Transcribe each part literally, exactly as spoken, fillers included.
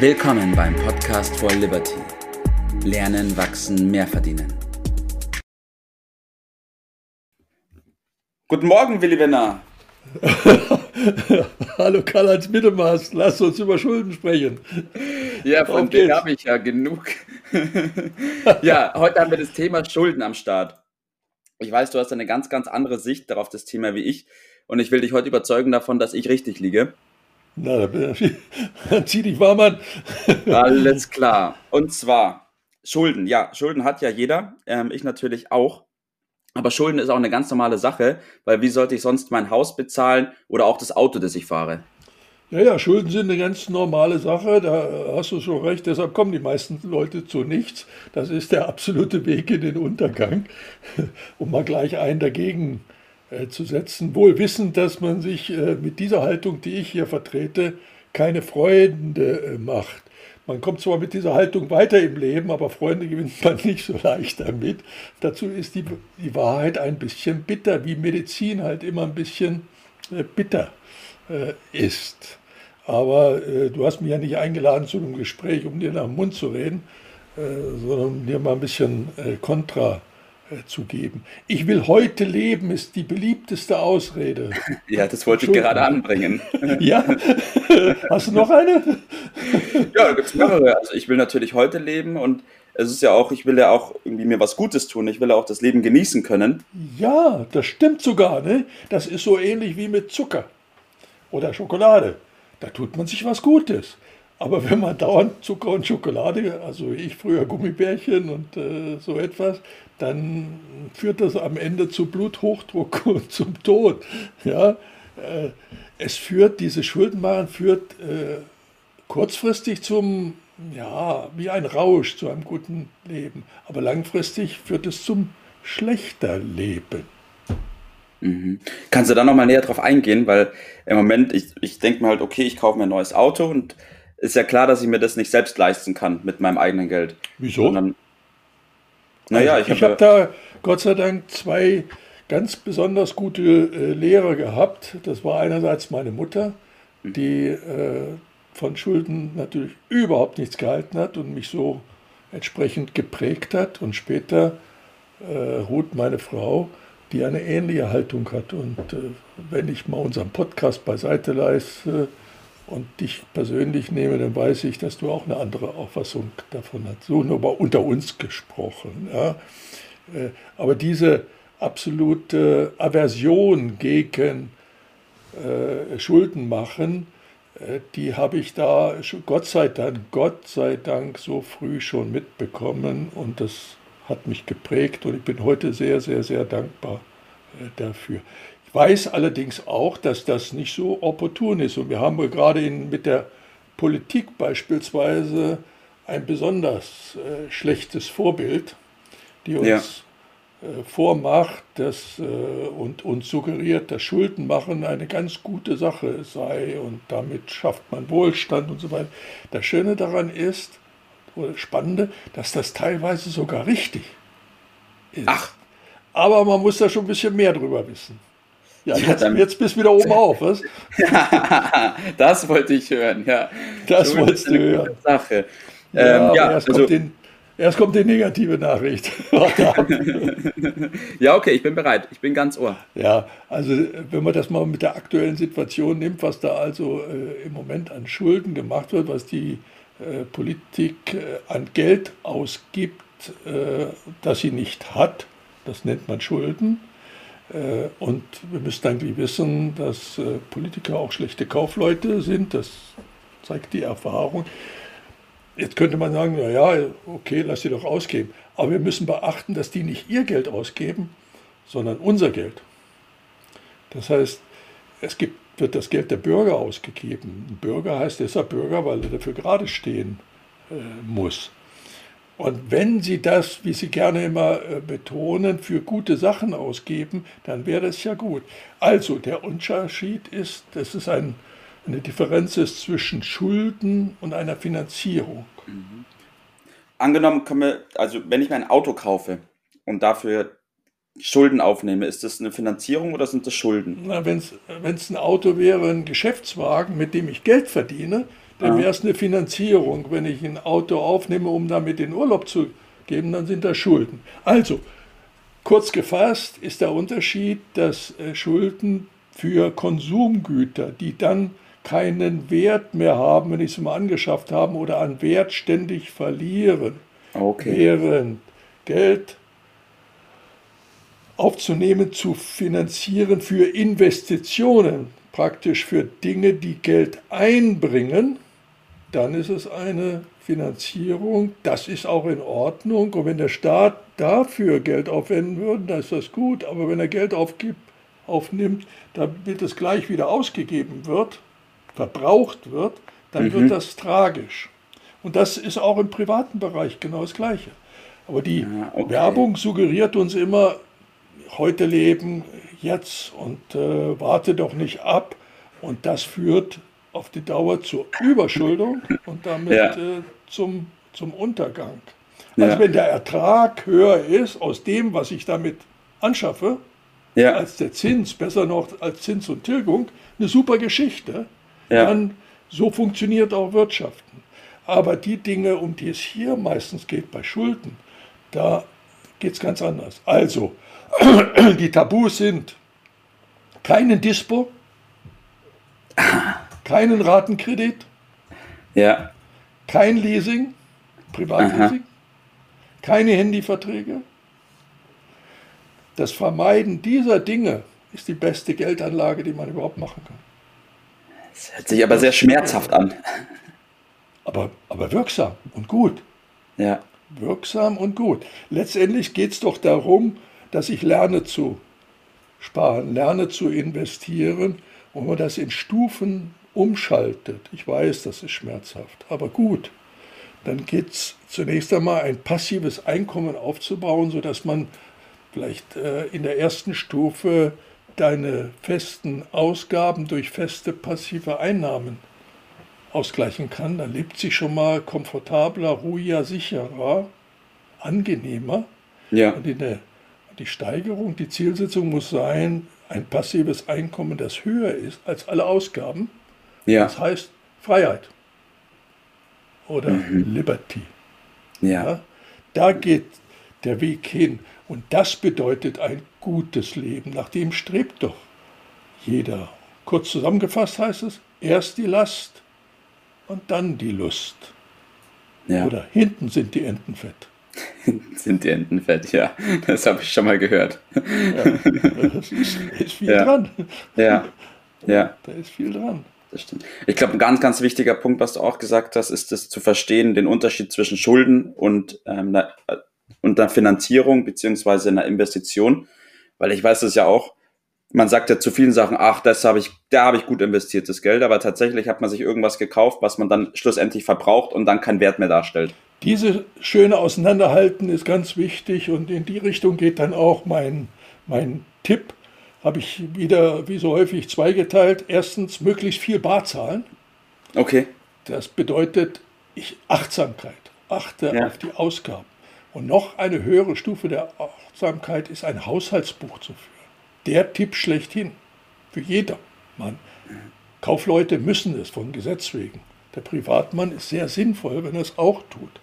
Willkommen beim Podcast for Liberty. Lernen, wachsen, mehr verdienen. Guten Morgen, Willi Wenner. Hallo Karl-Heinz Mittelmaß, lass uns über Schulden sprechen. Ja, von denen habe ich ja genug. Ja, heute haben wir das Thema Schulden am Start. Ich weiß, du hast eine ganz, ganz andere Sicht darauf, das Thema, wie ich. Und ich will dich heute überzeugen davon, dass ich richtig liege. Na, dann, dann zieh dich warm an. Alles klar. Und zwar Schulden. Ja, Schulden hat ja jeder, ähm, ich natürlich auch. Aber Schulden ist auch eine ganz normale Sache, weil wie sollte ich sonst mein Haus bezahlen oder auch das Auto, das ich fahre? Ja, ja, Schulden sind eine ganz normale Sache, da hast du schon recht, deshalb kommen die meisten Leute zu nichts. Das ist der absolute Weg in den Untergang, um mal gleich einen dagegen äh, zu setzen. Wohl wissend, dass man sich äh, mit dieser Haltung, die ich hier vertrete, keine Freunde äh, macht. Man kommt zwar mit dieser Haltung weiter im Leben, aber Freunde gewinnt man nicht so leicht damit. Dazu ist die, die Wahrheit ein bisschen bitter, wie Medizin halt immer ein bisschen äh, bitter äh, ist. Aber äh, du hast mich ja nicht eingeladen zu einem Gespräch, um dir nach dem Mund zu reden, äh, sondern um dir mal ein bisschen äh, Kontra äh, zu geben. Ich will heute leben, ist die beliebteste Ausrede. Ja, das wollte ich gerade anbringen. Ja, hast du noch eine? Ja, da gibt es mehrere. Also ich will natürlich heute leben und es ist ja auch, ich will ja auch irgendwie mir was Gutes tun. Ich will ja auch das Leben genießen können. Ja, das stimmt sogar, ne? Das ist so ähnlich wie mit Zucker oder Schokolade. Da tut man sich was Gutes. Aber wenn man dauernd Zucker und Schokolade, also ich früher Gummibärchen und äh, so etwas, dann führt das am Ende zu Bluthochdruck und zum Tod. Ja? Äh, es führt, diese Schuldenmachen führt... Äh, Kurzfristig zum, ja, wie ein Rausch zu einem guten Leben. Aber langfristig führt es zum schlechter Leben. Mhm. Kannst du da nochmal näher drauf eingehen? Weil im Moment, ich, ich denke mir halt, okay, ich kaufe mir ein neues Auto und ist ja klar, dass ich mir das nicht selbst leisten kann mit meinem eigenen Geld. Wieso? Dann, naja, also, ich habe hab da Gott sei Dank zwei ganz besonders gute äh, Lehrer gehabt. Das war einerseits meine Mutter, die... Äh, von Schulden natürlich überhaupt nichts gehalten hat und mich so entsprechend geprägt hat. Und später äh, Ruth, meine Frau, die eine ähnliche Haltung hat. Und äh, wenn ich mal unseren Podcast beiseite leiste und dich persönlich nehme, dann weiß ich, dass du auch eine andere Auffassung davon hast. So nur mal unter uns gesprochen. Ja. Äh, aber diese absolute Aversion gegen äh, Schulden machen, die habe ich da, Gott sei Dank, Gott sei Dank, so früh schon mitbekommen und das hat mich geprägt und ich bin heute sehr, sehr, sehr dankbar dafür. Ich weiß allerdings auch, dass das nicht so opportun ist und wir haben gerade in, mit der Politik beispielsweise ein besonders äh, schlechtes Vorbild, die uns ja. äh, vormacht dass, äh, und uns suggeriert, dass Schulden machen eine ganz gute Sache sei und damit schafft man Wohlstand und so weiter. Das Schöne daran ist, oder Spannende, dass das teilweise sogar richtig ist. Ach. Aber man muss da schon ein bisschen mehr drüber wissen. Ja, jetzt, ja, jetzt bist du wieder oben auf, was? Das wollte ich hören, ja. Das so wolltest du hören. Sache. Ja, ähm, ja, erst also, kommt den Erst kommt die negative Nachricht. Ja, okay, ich bin bereit. Ich bin ganz ohr. Ja, also wenn man das mal mit der aktuellen Situation nimmt, was da also äh, im Moment an Schulden gemacht wird, was die äh, Politik äh, an Geld ausgibt, äh, das sie nicht hat, das nennt man Schulden. Äh, und wir müssen eigentlich wissen, dass äh, Politiker auch schlechte Kaufleute sind. Das zeigt die Erfahrung. Jetzt könnte man sagen, na ja, okay, lass sie doch ausgeben. Aber wir müssen beachten, dass die nicht ihr Geld ausgeben, sondern unser Geld. Das heißt, es gibt, wird das Geld der Bürger ausgegeben. Ein Bürger heißt deshalb Bürger, weil er dafür gerade stehen äh, muss. Und wenn sie das, wie sie gerne immer äh, betonen, für gute Sachen ausgeben, dann wäre es ja gut. Also der Unterschied ist, das ist ein... eine Differenz ist zwischen Schulden und einer Finanzierung. Mhm. Angenommen, können wir, also wenn ich mir ein Auto kaufe und dafür Schulden aufnehme, ist das eine Finanzierung oder sind das Schulden? Wenn es ein Auto wäre, ein Geschäftswagen, mit dem ich Geld verdiene, dann wäre es eine Finanzierung. Wenn ich ein Auto aufnehme, um damit in Urlaub zu geben, dann sind das Schulden. Also, kurz gefasst ist der Unterschied, dass Schulden für Konsumgüter, die dann keinen Wert mehr haben, wenn ich sie mal angeschafft habe, oder an Wert ständig verlieren, okay, während Geld aufzunehmen, zu finanzieren für Investitionen, praktisch für Dinge, die Geld einbringen, dann ist es eine Finanzierung, das ist auch in Ordnung. Und wenn der Staat dafür Geld aufwenden würde, dann ist das gut. Aber wenn er Geld aufgibt, aufnimmt, damit es gleich wieder ausgegeben wird, verbraucht wird, dann mhm. wird das tragisch. Und das ist auch im privaten Bereich genau das Gleiche. Aber die ja, okay. Werbung suggeriert uns immer, heute leben, jetzt und äh, warte doch nicht ab. Und das führt auf die Dauer zur Überschuldung und damit ja. äh, zum, zum Untergang. Also ja. wenn der Ertrag höher ist aus dem, was ich damit anschaffe, ja. als der Zins, besser noch als Zins und Tilgung, eine super Geschichte. Ja. Dann, so funktioniert auch Wirtschaften. Aber die Dinge, um die es hier meistens geht, bei Schulden, da geht es ganz anders. Also, die Tabus sind keinen Dispo, keinen Ratenkredit, ja. kein Leasing, Privatleasing, aha, keine Handyverträge. Das Vermeiden dieser Dinge ist die beste Geldanlage, die man überhaupt machen kann. Das hört sich aber sehr schmerzhaft an. Aber, aber wirksam und gut. Ja. Wirksam und gut. Letztendlich geht es doch darum, dass ich lerne zu sparen, lerne zu investieren und man das in Stufen umschaltet. Ich weiß, das ist schmerzhaft, aber gut. Dann geht es zunächst einmal, ein passives Einkommen aufzubauen, sodass man vielleicht äh, in der ersten Stufe deine festen Ausgaben durch feste passive Einnahmen ausgleichen kann. Dann lebt sie schon mal komfortabler, ruhiger, sicherer, angenehmer. Ja. Und in der Die Steigerung, die Zielsetzung muss sein, ein passives Einkommen, das höher ist als alle Ausgaben. Ja. Das heißt Freiheit oder mhm. Liberty. Ja. Ja, da geht der Weg hin. Und das bedeutet ein gutes Leben. Nach dem strebt doch jeder. Kurz zusammengefasst heißt es, erst die Last und dann die Lust. Ja. Oder hinten sind die Enten fett. Sind die Enten fett, ja. Das habe ich schon mal gehört. Ja, das ist, ist viel ja. dran. Ja, ja. Da ist viel dran. Das stimmt. Ich glaube, ein ganz, ganz wichtiger Punkt, was du auch gesagt hast, ist das zu verstehen, den Unterschied zwischen Schulden und, ähm, einer, und einer Finanzierung beziehungsweise einer Investition. Weil ich weiß das ja auch, man sagt ja zu vielen Sachen, ach, das habe ich, da habe ich gut investiertes Geld, aber tatsächlich hat man sich irgendwas gekauft, was man dann schlussendlich verbraucht und dann keinen Wert mehr darstellt. Diese schöne Auseinanderhalten ist ganz wichtig und in die Richtung geht dann auch mein, mein Tipp. Habe ich wieder, wie so häufig, zweigeteilt. Erstens, möglichst viel Bar zahlen. Okay. Das bedeutet ich Achtsamkeit. Achte ja. auf die Ausgaben. Und noch eine höhere Stufe der Achtsamkeit ist, ein Haushaltsbuch zu führen. Der Tipp schlechthin. Für jedermann. Kaufleute müssen es von Gesetz wegen. Der Privatmann ist sehr sinnvoll, wenn er es auch tut.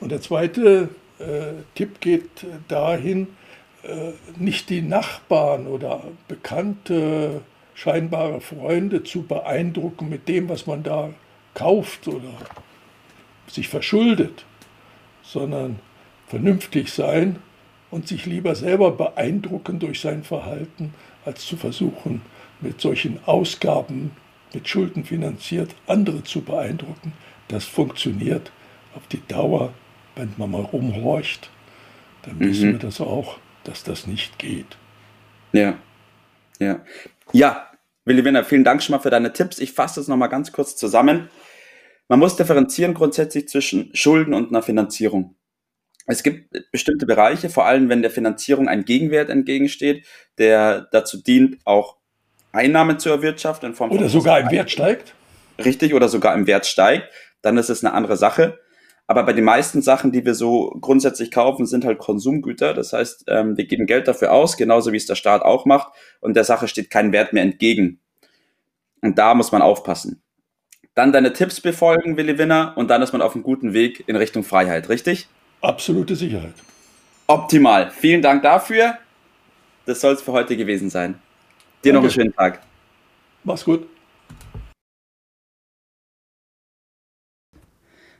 Und der zweite äh, Tipp geht dahin, äh, nicht die Nachbarn oder bekannte, scheinbare Freunde zu beeindrucken mit dem, was man da kauft oder sich verschuldet, sondern vernünftig sein und sich lieber selber beeindrucken durch sein Verhalten, als zu versuchen, mit solchen Ausgaben, mit Schulden finanziert, andere zu beeindrucken. Das funktioniert auf die Dauer. Wenn man mal rumhorcht, dann wissen mhm. wir das auch, dass das nicht geht. Ja, ja. Ja, Willi Wenner, vielen Dank schon mal für deine Tipps. Ich fasse es nochmal ganz kurz zusammen. Man muss differenzieren grundsätzlich zwischen Schulden und einer Finanzierung. Es gibt bestimmte Bereiche, vor allem wenn der Finanzierung ein Gegenwert entgegensteht, der dazu dient, auch Einnahmen zu erwirtschaften. In Form von oder sogar im Wert steigt. Richtig, oder sogar im Wert steigt. Dann ist es eine andere Sache. Aber bei den meisten Sachen, die wir so grundsätzlich kaufen, sind halt Konsumgüter. Das heißt, wir geben Geld dafür aus, genauso wie es der Staat auch macht. Und der Sache steht kein Wert mehr entgegen. Und da muss man aufpassen. dann deine Tipps befolgen, Willi Wenner, und dann ist man auf einem guten Weg in Richtung Freiheit, richtig? Absolute Sicherheit. Optimal. Vielen Dank dafür. Das soll es für heute gewesen sein. Dir Danke. Noch einen schönen Tag. Mach's gut.